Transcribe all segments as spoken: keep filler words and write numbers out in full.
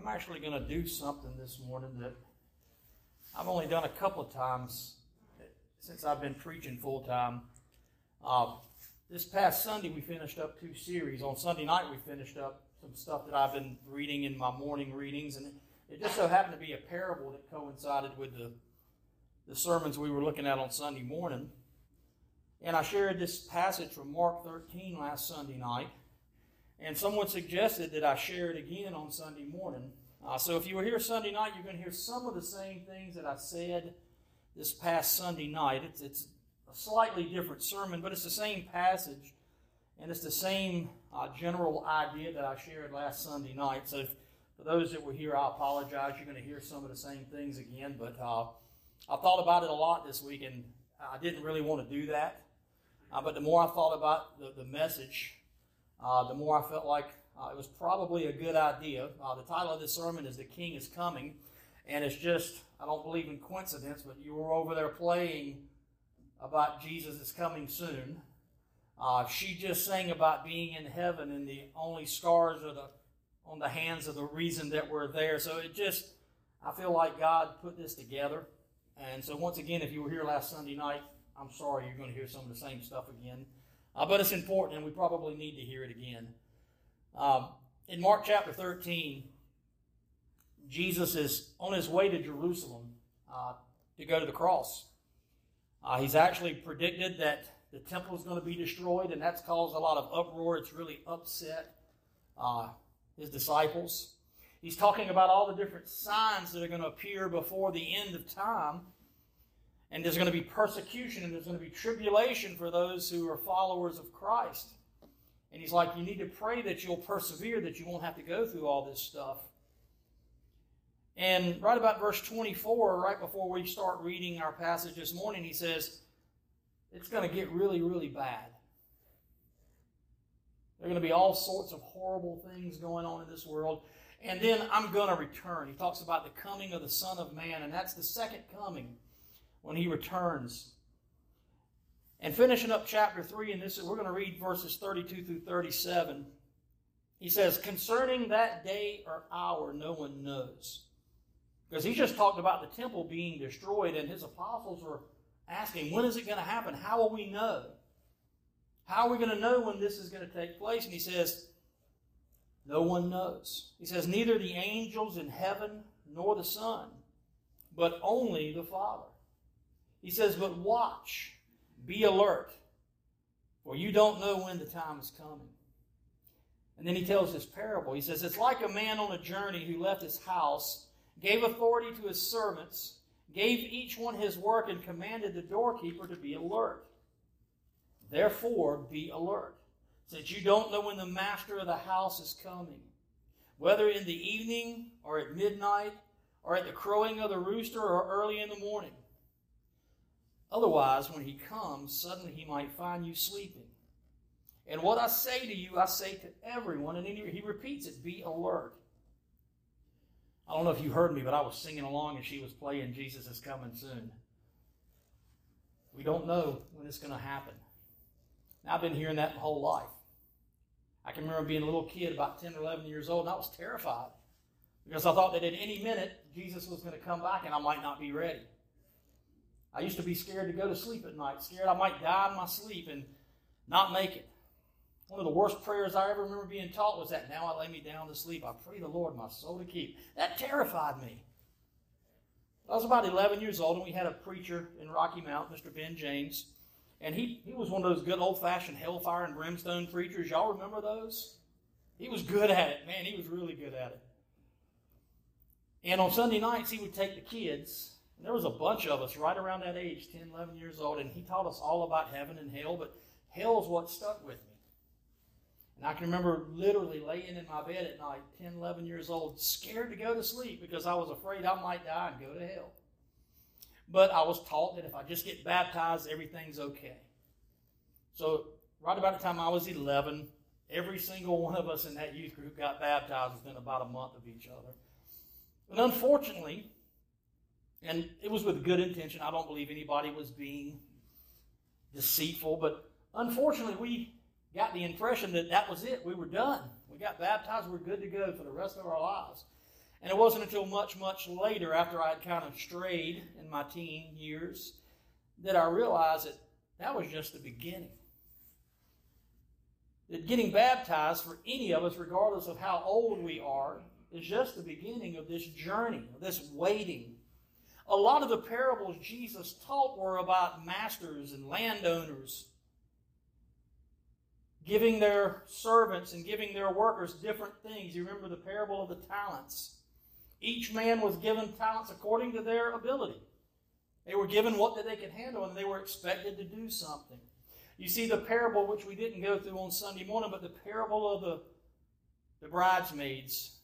I'm actually going to do something this morning that I've only done a couple of times since I've been preaching full-time. Uh, this past Sunday, we finished up two series. On Sunday night, we finished up some stuff that I've been reading in my morning readings, and it just so happened to be a parable that coincided with the, the sermons we were looking at on Sunday morning. And I shared this passage from Mark thirteen last Sunday night, and someone suggested that I share it again on Sunday morning. Uh, so if you were here Sunday night, you're going to hear some of the same things that I said this past Sunday night. It's, it's a slightly different sermon, but it's the same passage, and it's the same uh, general idea that I shared last Sunday night. So if, for those that were here, I apologize. You're going to hear some of the same things again, but uh, I thought about it a lot this week, and I didn't really want to do that. Uh, but the more I thought about the, the message, uh, the more I felt like uh, it was probably a good idea. Uh, the title of this sermon is The King is Coming. And it's just, I don't believe in coincidence, but you were over there playing about Jesus is coming soon. Uh, she just sang about being in heaven and the only scars are the, on the hands of the reason that we're there. So it just, I feel like God put this together. And so once again, if you were here last Sunday night, I'm sorry, you're going to hear some of the same stuff again. Uh, but it's important, and we probably need to hear it again. Um, in Mark chapter thirteen, Jesus is on his way to Jerusalem uh, to go to the cross. Uh, he's actually predicted that the temple is going to be destroyed, and that's caused a lot of uproar. It's really upset uh, his disciples. He's talking about all the different signs that are going to appear before the end of time. And there's going to be persecution and there's going to be tribulation for those who are followers of Christ. And he's like, you need to pray that you'll persevere, that you won't have to go through all this stuff. And right about verse twenty-four, right before we start reading our passage this morning, he says, it's going to get really, really bad. There are going to be all sorts of horrible things going on in this world. And then I'm going to return. He talks about the coming of the Son of Man, and that's the second coming, when he returns. And finishing up chapter three, and this is, we're going to read verses thirty-two through thirty-seven. He says, concerning that day or hour, no one knows. Because he just talked about the temple being destroyed, and his apostles were asking, when is it going to happen? How will we know? How are we going to know when this is going to take place? And he says, no one knows. He says, neither the angels in heaven nor the Son, but only the Father. He says, but watch, be alert, for you don't know when the time is coming. And then he tells this parable. He says, it's like a man on a journey who left his house, gave authority to his servants, gave each one his work, and commanded the doorkeeper to be alert. Therefore, be alert, since you don't know when the master of the house is coming, whether in the evening or at midnight or at the crowing of the rooster or early in the morning. Otherwise, when he comes, suddenly he might find you sleeping. And what I say to you, I say to everyone. And he repeats it, be alert. I don't know if you heard me, but I was singing along and she was playing Jesus is Coming Soon. We don't know when it's going to happen. Now, I've been hearing that my whole life. I can remember being a little kid, about ten or eleven years old, and I was terrified. Because I thought that at any minute, Jesus was going to come back and I might not be ready. I used to be scared to go to sleep at night, scared I might die in my sleep and not make it. One of the worst prayers I ever remember being taught was that, now I lay me down to sleep, I pray the Lord my soul to keep. That terrified me. I was about eleven years old, and we had a preacher in Rocky Mount, Mister Ben James, and he, he was one of those good old-fashioned hellfire and brimstone preachers. Y'all remember those? He was good at it. Man, he was really good at it. And on Sunday nights, he would take the kids. There was a bunch of us right around that age, ten, eleven years old, and he taught us all about heaven and hell, but hell's what stuck with me. And I can remember literally laying in my bed at night, ten, eleven years old, scared to go to sleep because I was afraid I might die and go to hell. But I was taught that if I just get baptized, everything's okay. So right about the time I was eleven, every single one of us in that youth group got baptized within about a month of each other. And unfortunately, and it was with good intention. I don't believe anybody was being deceitful. But unfortunately, we got the impression that that was it. We were done. We got baptized. We're good to go for the rest of our lives. And it wasn't until much, much later, after I had kind of strayed in my teen years, that I realized that that was just the beginning. That getting baptized for any of us, regardless of how old we are, is just the beginning of this journey, of this waiting. A lot of the parables Jesus taught were about masters and landowners giving their servants and giving their workers different things. You remember the parable of the talents. Each man was given talents according to their ability. They were given what they could handle, and they were expected to do something. You see the parable, which we didn't go through on Sunday morning, but the parable of the, the bridesmaids.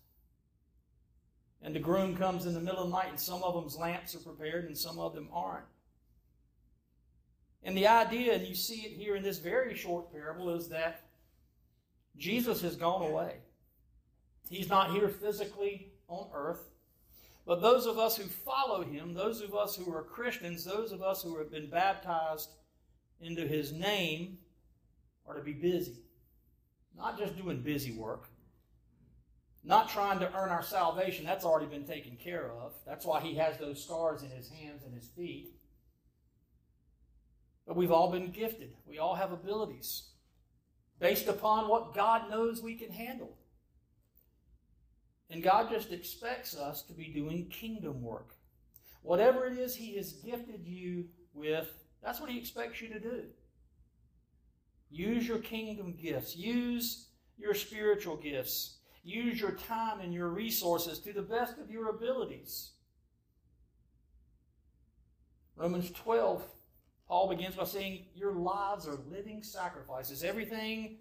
And the groom comes in the middle of the night, and some of them's lamps are prepared and some of them aren't. And the idea, and you see it here in this very short parable, is that Jesus has gone away. He's not here physically on earth. But those of us who follow him, those of us who are Christians, those of us who have been baptized into his name, are to be busy. Not just doing busy work. Not trying to earn our salvation. That's already been taken care of. That's why he has those scars in his hands and his feet. But we've all been gifted. We all have abilities based upon what God knows we can handle. And God just expects us to be doing kingdom work. Whatever it is he has gifted you with, that's what he expects you to do. Use your kingdom gifts. Use your spiritual gifts. Use your time and your resources to the best of your abilities. Romans twelve, Paul begins by saying, your lives are living sacrifices. Everything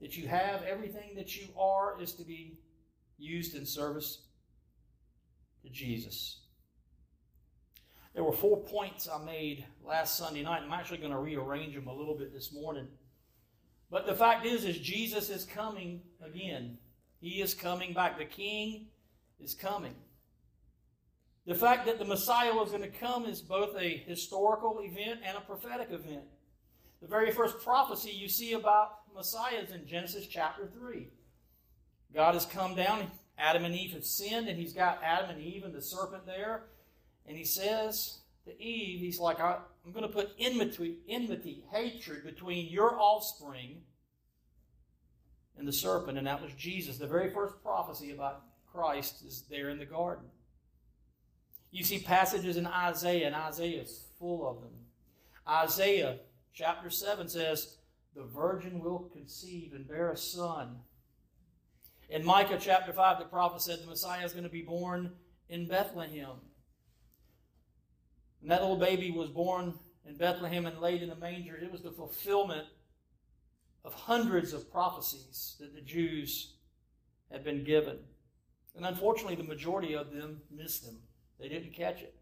that you have, everything that you are, is to be used in service to Jesus. There were four points I made last Sunday night. I'm actually going to rearrange them a little bit this morning. But the fact is, is Jesus is coming again. He is coming back. The King is coming. The fact that the Messiah was going to come is both a historical event and a prophetic event. The very first prophecy you see about Messiah is in Genesis chapter three. God has come down. Adam and Eve have sinned, and he's got Adam and Eve and the serpent there. And he says to Eve, he's like, I'm going to put enmity, enmity, hatred between your offspring and the serpent, and that was Jesus. The very first prophecy about Christ is there in the garden. You see passages in Isaiah, and Isaiah is full of them. Isaiah chapter seven says, the virgin will conceive and bear a son. In Micah chapter five, the prophet said the Messiah is going to be born in Bethlehem. And that little baby was born in Bethlehem and laid in a manger. It was the fulfillment of hundreds of prophecies that the Jews had been given. And unfortunately, the majority of them missed them. They didn't catch it.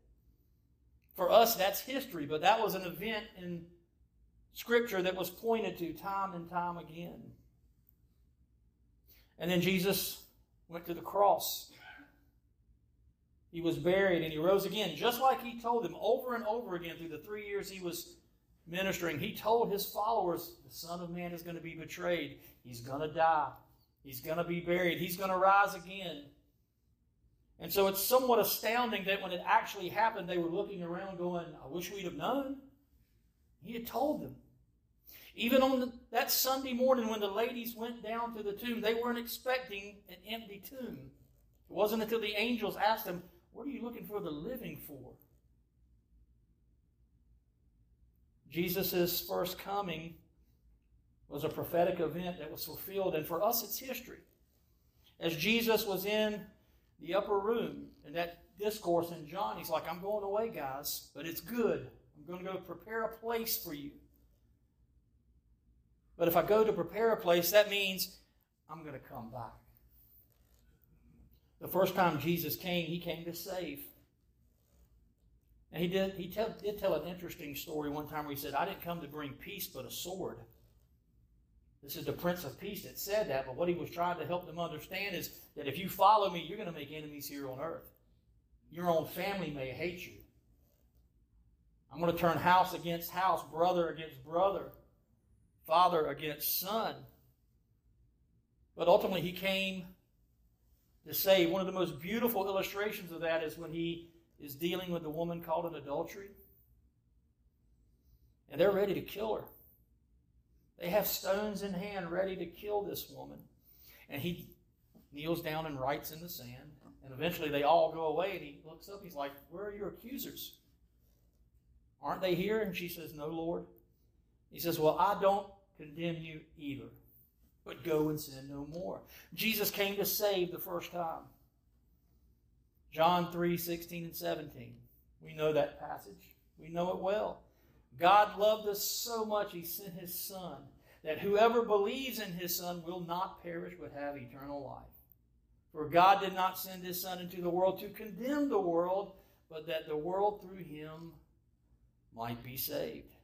For us, that's history, but that was an event in Scripture that was pointed to time and time again. And then Jesus went to the cross. He was buried and he rose again, just like he told them over and over again through the three years he was ministering. He told his followers, the Son of Man is going to be betrayed. He's going to die. He's going to be buried. He's going to rise again. And so it's somewhat astounding that when it actually happened, they were looking around going, I wish we'd have known. He had told them. Even on the, that Sunday morning when the ladies went down to the tomb, they weren't expecting an empty tomb. It wasn't until the angels asked them, what are you looking for the living for? Jesus' first coming was a prophetic event that was fulfilled, and for us it's history. As Jesus was in the upper room in that discourse in John, he's like, I'm going away, guys, but it's good. I'm going to go prepare a place for you. But if I go to prepare a place, that means I'm going to come back. The first time Jesus came, he came to save. And he did, he tell, did tell an interesting story one time where he said, I didn't come to bring peace but a sword. This is the Prince of Peace that said that, but what he was trying to help them understand is that if you follow me, you're going to make enemies here on earth. Your own family may hate you. I'm going to turn house against house, brother against brother, father against son. But ultimately he came to save. One of the most beautiful illustrations of that is when he is dealing with the woman caught in adultery. And they're ready to kill her. They have stones in hand ready to kill this woman. And he kneels down and writes in the sand. And eventually they all go away, and he looks up. He's like, where are your accusers? Aren't they here? And she says, no, Lord. He says, well, I don't condemn you either, but go and sin no more. Jesus came to save the first time. John three, sixteen and seventeen. We know that passage. We know it well. God loved us so much, he sent his Son, that whoever believes in his Son will not perish but have eternal life. For God did not send his Son into the world to condemn the world, but that the world through him might be saved.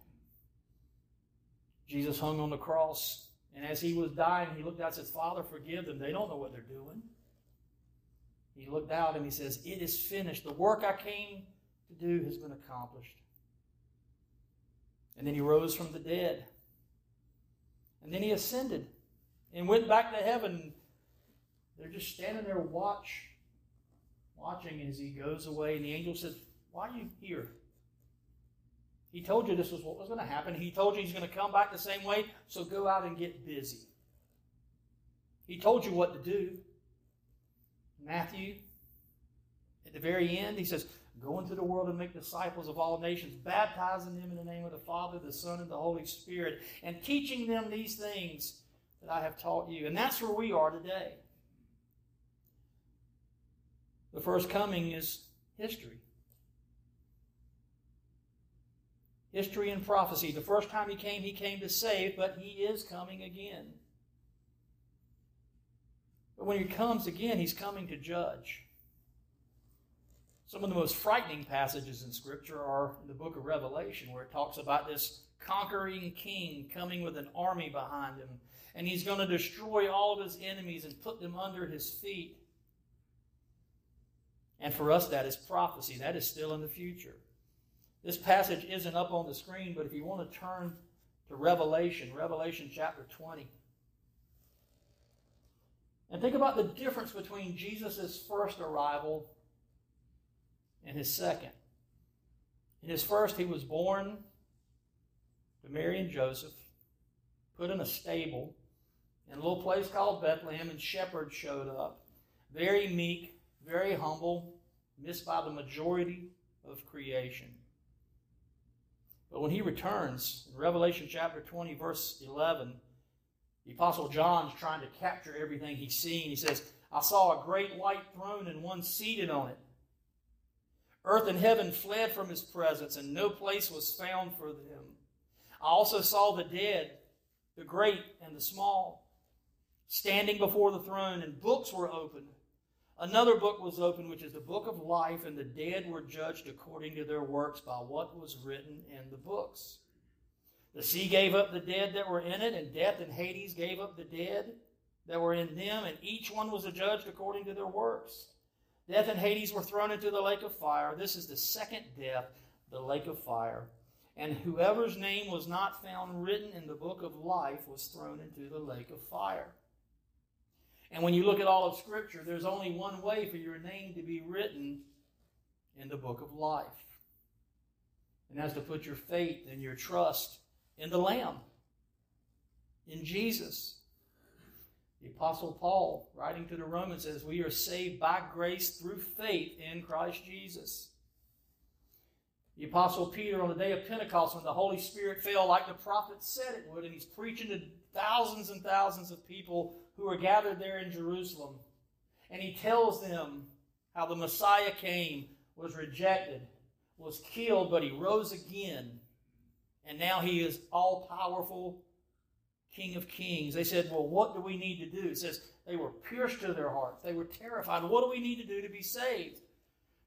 Jesus hung on the cross, and as he was dying, he looked out and says, Father, forgive them. They don't know what they're doing. He looked out and he says, it is finished. The work I came to do has been accomplished. And then he rose from the dead. And then he ascended and went back to heaven. They're just standing there watch, watching as he goes away. And the angel says, why are you here? He told you this was what was going to happen. He told you he's going to come back the same way, so go out and get busy. He told you what to do. Matthew, at the very end, he says, go into the world and make disciples of all nations, baptizing them in the name of the Father, the Son, and the Holy Spirit, and teaching them these things that I have taught you. And that's where we are today. The first coming is history. History and prophecy. The first time he came, he came to save, but he is coming again. But when he comes again, he's coming to judge. Some of the most frightening passages in Scripture are in the book of Revelation, where it talks about this conquering king coming with an army behind him, and he's going to destroy all of his enemies and put them under his feet. And for us, that is prophecy. That is still in the future. This passage isn't up on the screen, but if you want to turn to Revelation, Revelation chapter twenty. And think about the difference between Jesus' first arrival and his second. In his first, he was born to Mary and Joseph, put in a stable, in a little place called Bethlehem, and shepherds showed up. Very meek, very humble, missed by the majority of creation. But when he returns, in Revelation chapter twenty, verse eleven, the Apostle John's trying to capture everything he's seen. He says, I saw a great white throne and one seated on it. Earth and heaven fled from his presence, and no place was found for them. I also saw the dead, the great and the small, standing before the throne, and books were opened. Another book was opened, which is the book of life, and the dead were judged according to their works by what was written in the books. The sea gave up the dead that were in it, and death and Hades gave up the dead that were in them, and each one was judged according to their works. Death and Hades were thrown into the lake of fire. This is the second death, the lake of fire. And whoever's name was not found written in the book of life was thrown into the lake of fire. And when you look at all of Scripture, there's only one way for your name to be written in the book of life. And that's to put your faith and your trust in the Lamb, in Jesus. The Apostle Paul, writing to the Romans, says, we are saved by grace through faith in Christ Jesus. The Apostle Peter, on the day of Pentecost, when the Holy Spirit fell, like the prophet said it would, and he's preaching to thousands and thousands of people who are gathered there in Jerusalem. And he tells them how the Messiah came, was rejected, was killed, but he rose again. And now he is all-powerful, King of Kings. They said, well, what do we need to do? It says they were pierced to their hearts. They were terrified. What do we need to do to be saved?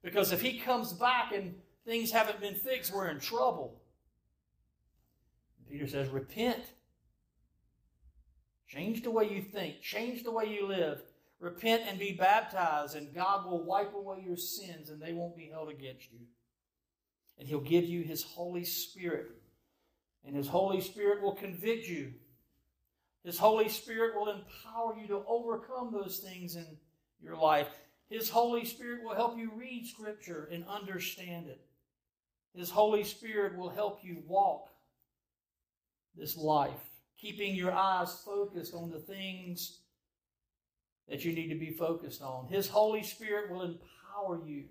Because if he comes back and things haven't been fixed, we're in trouble. Peter says, repent. Change the way you think. Change the way you live. Repent and be baptized, and God will wipe away your sins, and they won't be held against you. And he'll give you his Holy Spirit, and his Holy Spirit will convict you. His Holy Spirit will empower you to overcome those things and your life. His Holy Spirit will help you read Scripture and understand it. His Holy Spirit will help you walk this life, keeping your eyes focused on the things that you need to be focused on. His Holy Spirit will empower you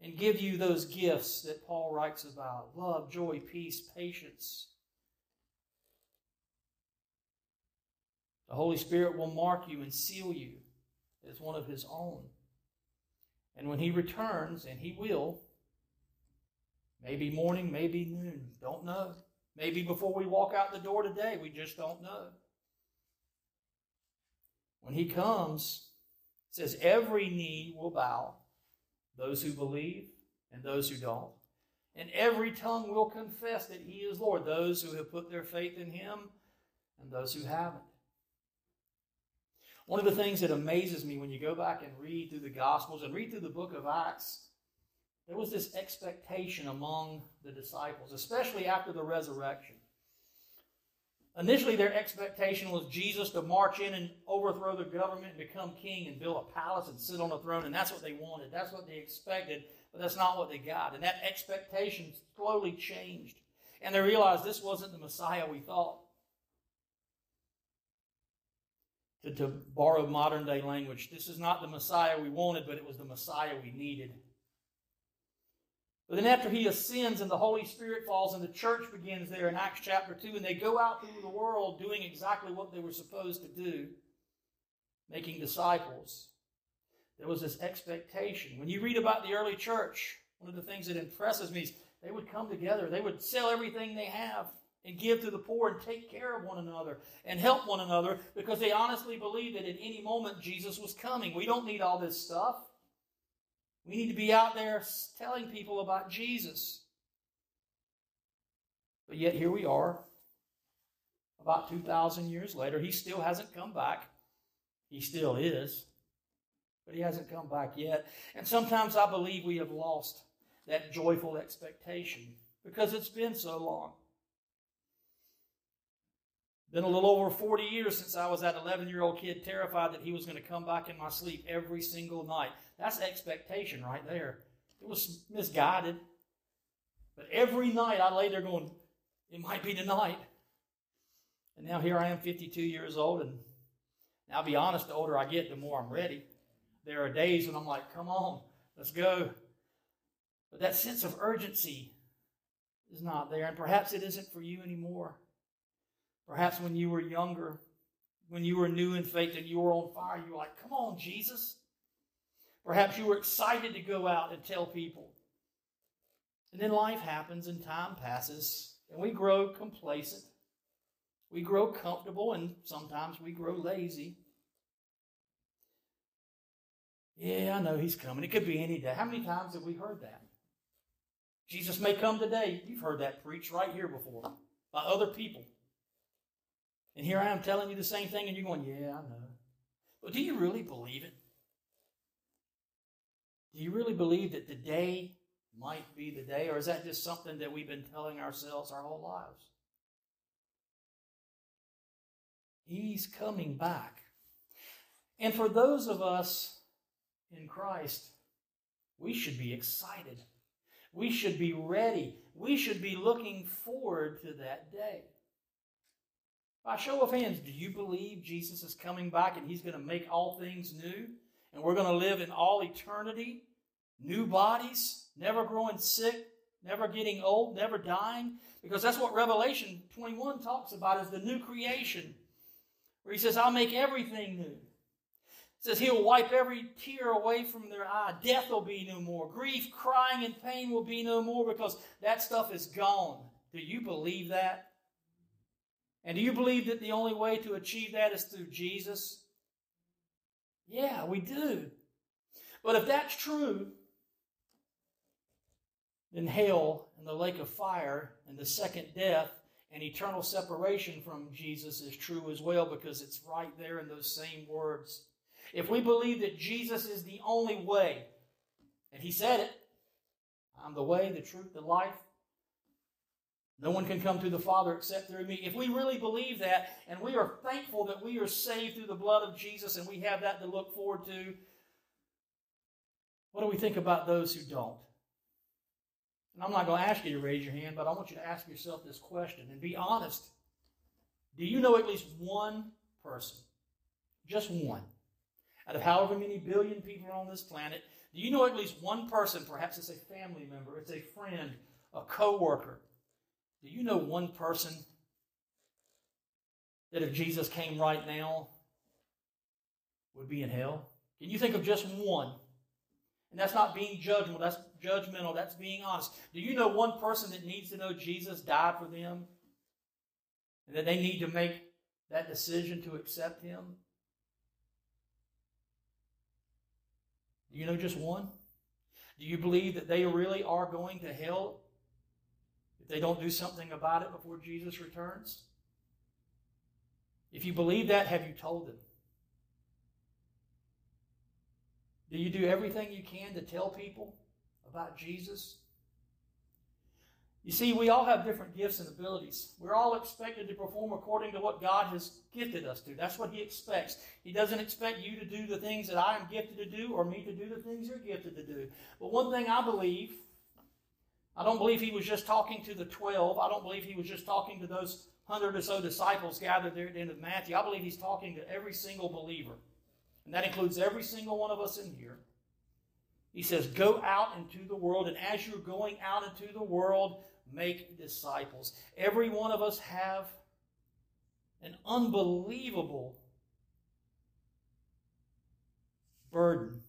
and give you those gifts that Paul writes about: love, joy, peace, patience. The Holy Spirit will mark you and seal you as one of His own. And when He returns, and He will, maybe morning, maybe noon, don't know. Maybe before we walk out the door today, we just don't know. When He comes, it says every knee will bow, those who believe and those who don't. And every tongue will confess that He is Lord, those who have put their faith in Him and those who haven't. One of the things that amazes me when you go back and read through the Gospels and read through the book of Acts, there was this expectation among the disciples, especially after the resurrection. Initially, their expectation was Jesus to march in and overthrow the government and become king and build a palace and sit on a throne, and that's what they wanted. That's what they expected, but that's not what they got. And that expectation slowly changed, and they realized this wasn't the Messiah we thought. To, to borrow modern-day language, this is not the Messiah we wanted, but it was the Messiah we needed. But then after He ascends and the Holy Spirit falls and the church begins there in Acts chapter two, and they go out through the world doing exactly what they were supposed to do, making disciples, there was this expectation. When you read about the early church, one of the things that impresses me is they would come together. They would sell everything they have and give to the poor and take care of one another and help one another, because they honestly believed that at any moment Jesus was coming. We don't need all this stuff. We need to be out there telling people about Jesus. But yet here we are, about two thousand years later. He still hasn't come back. He still is, but He hasn't come back yet. And sometimes I believe we have lost that joyful expectation because it's been so long. Been a little over forty years since I was that eleven-year-old kid terrified that He was going to come back in my sleep every single night. That's expectation right there. It was misguided. But every night I lay there going, it might be tonight. And now here I am, fifty-two years old, and I'll be honest, the older I get, the more I'm ready. There are days when I'm like, come on, let's go. But that sense of urgency is not there, and perhaps it isn't for you anymore. Perhaps when you were younger, when you were new in faith and you were on fire, you were like, come on, Jesus. Perhaps you were excited to go out and tell people. And then life happens and time passes, and we grow complacent. We grow comfortable, and sometimes we grow lazy. Yeah, I know He's coming. It could be any day. How many times have we heard that? Jesus may come today. You've heard that preached right here before by other people. And here I am telling you the same thing, and you're going, yeah, I know. But do you really believe it? Do you really believe that today might be the day, or is that just something that we've been telling ourselves our whole lives? He's coming back. And for those of us in Christ, we should be excited. We should be ready. We should be looking forward to that day. By show of hands, do you believe Jesus is coming back and He's going to make all things new? And we're going to live in all eternity, new bodies, never growing sick, never getting old, never dying? Because that's what Revelation twenty-one talks about, is the new creation, where He says, I'll make everything new. It says He'll wipe every tear away from their eye. Death will be no more. Grief, crying, and pain will be no more, because that stuff is gone. Do you believe that? And do you believe that the only way to achieve that is through Jesus? Yeah, we do. But if that's true, then hell and the lake of fire and the second death and eternal separation from Jesus is true as well, because it's right there in those same words. If we believe that Jesus is the only way, and He said it, I'm the way, the truth, the life, No one can come to the Father except through me. If we really believe that, and we are thankful that we are saved through the blood of Jesus, and we have that to look forward to, what do we think about those who don't? And I'm not going to ask you to raise your hand, but I want you to ask yourself this question and be honest. Do you know at least one person, just one, out of however many billion people on this planet, do you know at least one person, perhaps it's a family member, it's a friend, a coworker, do you know one person that if Jesus came right now would be in hell? Can you think of just one? And that's not being judgmental, that's judgmental, that's being honest. Do you know one person that needs to know Jesus died for them and that they need to make that decision to accept him? Do you know just one? Do you believe that they really are going to hell if they don't do something about it before Jesus returns? If you believe that, have you told them? Do you do everything you can to tell people about Jesus? You see, we all have different gifts and abilities. We're all expected to perform according to what God has gifted us to. That's what he expects. He doesn't expect you to do the things that I am gifted to do or me to do the things you're gifted to do. But one thing I believe, I don't believe he was just talking to the twelve. I don't believe he was just talking to those hundred or so disciples gathered there at the end of Matthew. I believe he's talking to every single believer. And that includes every single one of us in here. He says, go out into the world, and as you're going out into the world, make disciples. Every one of us have an unbelievable burden.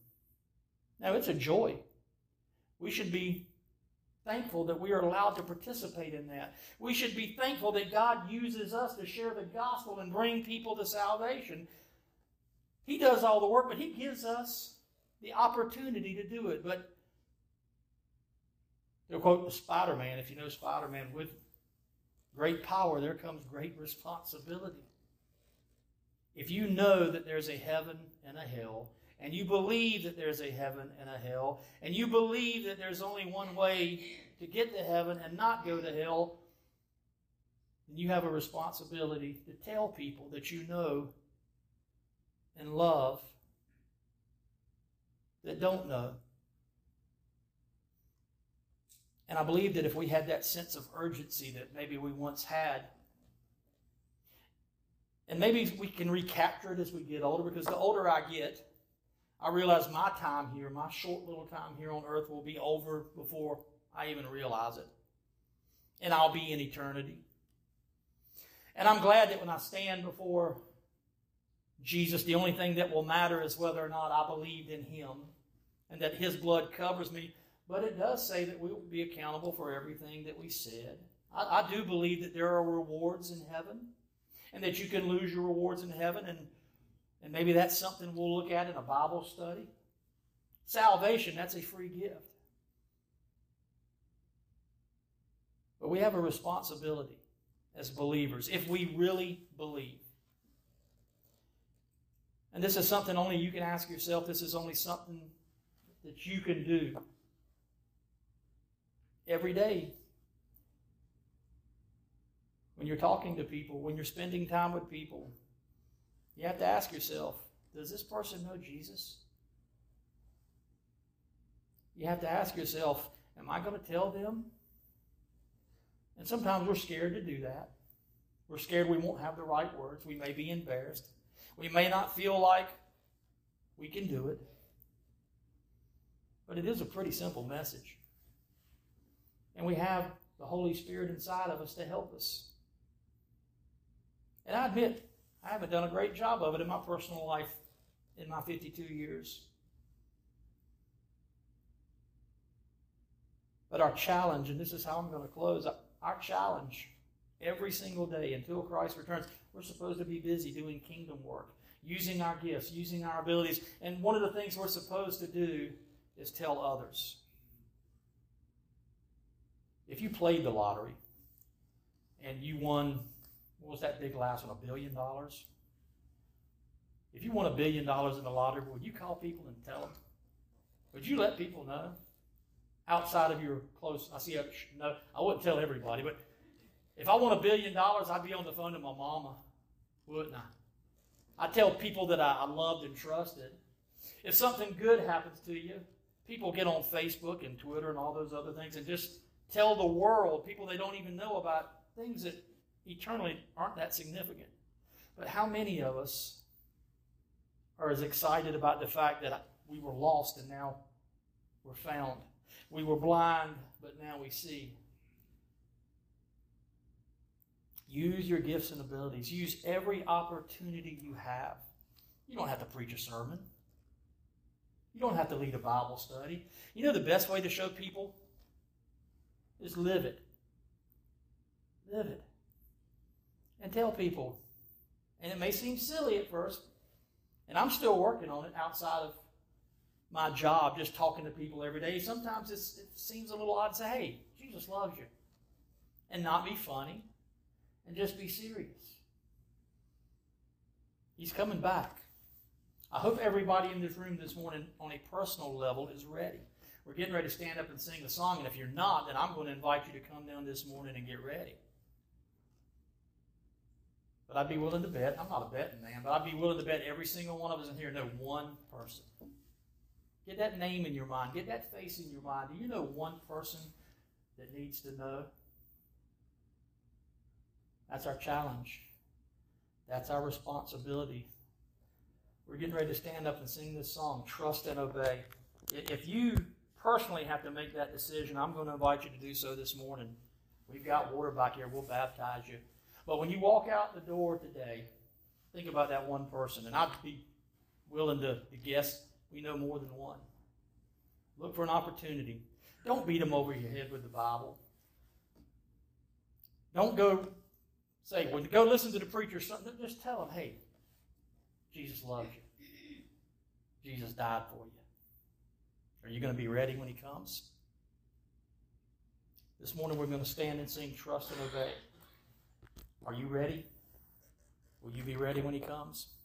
Now, it's a joy. We should be thankful that we are allowed to participate in that. We should be thankful that God uses us to share the gospel and bring people to salvation. He does all the work, but he gives us the opportunity to do it. But they'll quote the Spider-Man, if you know Spider-Man, with great power there comes great responsibility. If you know that there's a heaven and a hell, and you believe that there's a heaven and a hell, and you believe that there's only one way to get to heaven and not go to hell, then you have a responsibility to tell people that you know and love that don't know. And I believe that if we had that sense of urgency that maybe we once had, and maybe we can recapture it as we get older, because the older I get, I realize my time here, my short little time here on earth will be over before I even realize it. And I'll be in eternity. And I'm glad that when I stand before Jesus, the only thing that will matter is whether or not I believed in him and that his blood covers me. But it does say that we will be accountable for everything that we said. I, I do believe that there are rewards in heaven and that you can lose your rewards in heaven. And, and maybe that's something we'll look at in a Bible study. Salvation, that's a free gift. But we have a responsibility as believers if we really believe. And this is something only you can ask yourself. This is only something that you can do every day. When you're talking to people, when you're spending time with people, you have to ask yourself, does this person know Jesus? You have to ask yourself, am I going to tell them? And sometimes we're scared to do that. We're scared we won't have the right words. We may be embarrassed. We may not feel like we can do it, but it is a pretty simple message. And we have the Holy Spirit inside of us to help us. And I admit, I haven't done a great job of it in my personal life in my fifty-two years. But our challenge, and this is how I'm going to close, our challenge every single day until Christ returns, we're supposed to be busy doing kingdom work, using our gifts, using our abilities. And one of the things we're supposed to do is tell others. If you played the lottery and you won, what was that big last one, a billion dollars? If you won a billion dollars in the lottery, would you call people and tell them? Would you let people know outside of your close? I see, no, I wouldn't tell everybody, but If I want a billion dollars, I'd be on the phone to my mama, wouldn't I? I tell people that I, I loved and trusted. If something good happens to you, people get on Facebook and Twitter and all those other things and just tell the world, people they don't even know about, things that eternally aren't that significant. But how many of us are as excited about the fact that we were lost and now we're found? We were blind, but now we see. Use your gifts and abilities. Use every opportunity you have. You don't have to preach a sermon. You don't have to lead a Bible study. You know the best way to show people is live it. Live it. And tell people. And it may seem silly at first, and I'm still working on it outside of my job, just talking to people every day. Sometimes it's, it seems a little odd to say, hey, Jesus loves you. And not be funny, and just be serious. He's coming back. I hope everybody in this room this morning on a personal level is ready. We're getting ready to stand up and sing the song, and if you're not, then I'm going to invite you to come down this morning and get ready. But I'd be willing to bet, I'm not a betting man, but I'd be willing to bet every single one of us in here know one person. Get that name in your mind. Get that face in your mind. Do you know one person that needs to know? That's our challenge. That's our responsibility. We're getting ready to stand up and sing this song, Trust and Obey. If you personally have to make that decision, I'm going to invite you to do so this morning. We've got water back here. We'll baptize you. But when you walk out the door today, think about that one person. And I'd be willing to, to guess we know more than one. Look for an opportunity. Don't beat them over your head with the Bible. Don't go say, well, go listen to the preacher or something. Just tell them, hey, Jesus loves you. Jesus died for you. Are you going to be ready when he comes? This morning we're going to stand and sing Trust and Obey. Are you ready? Will you be ready when he comes?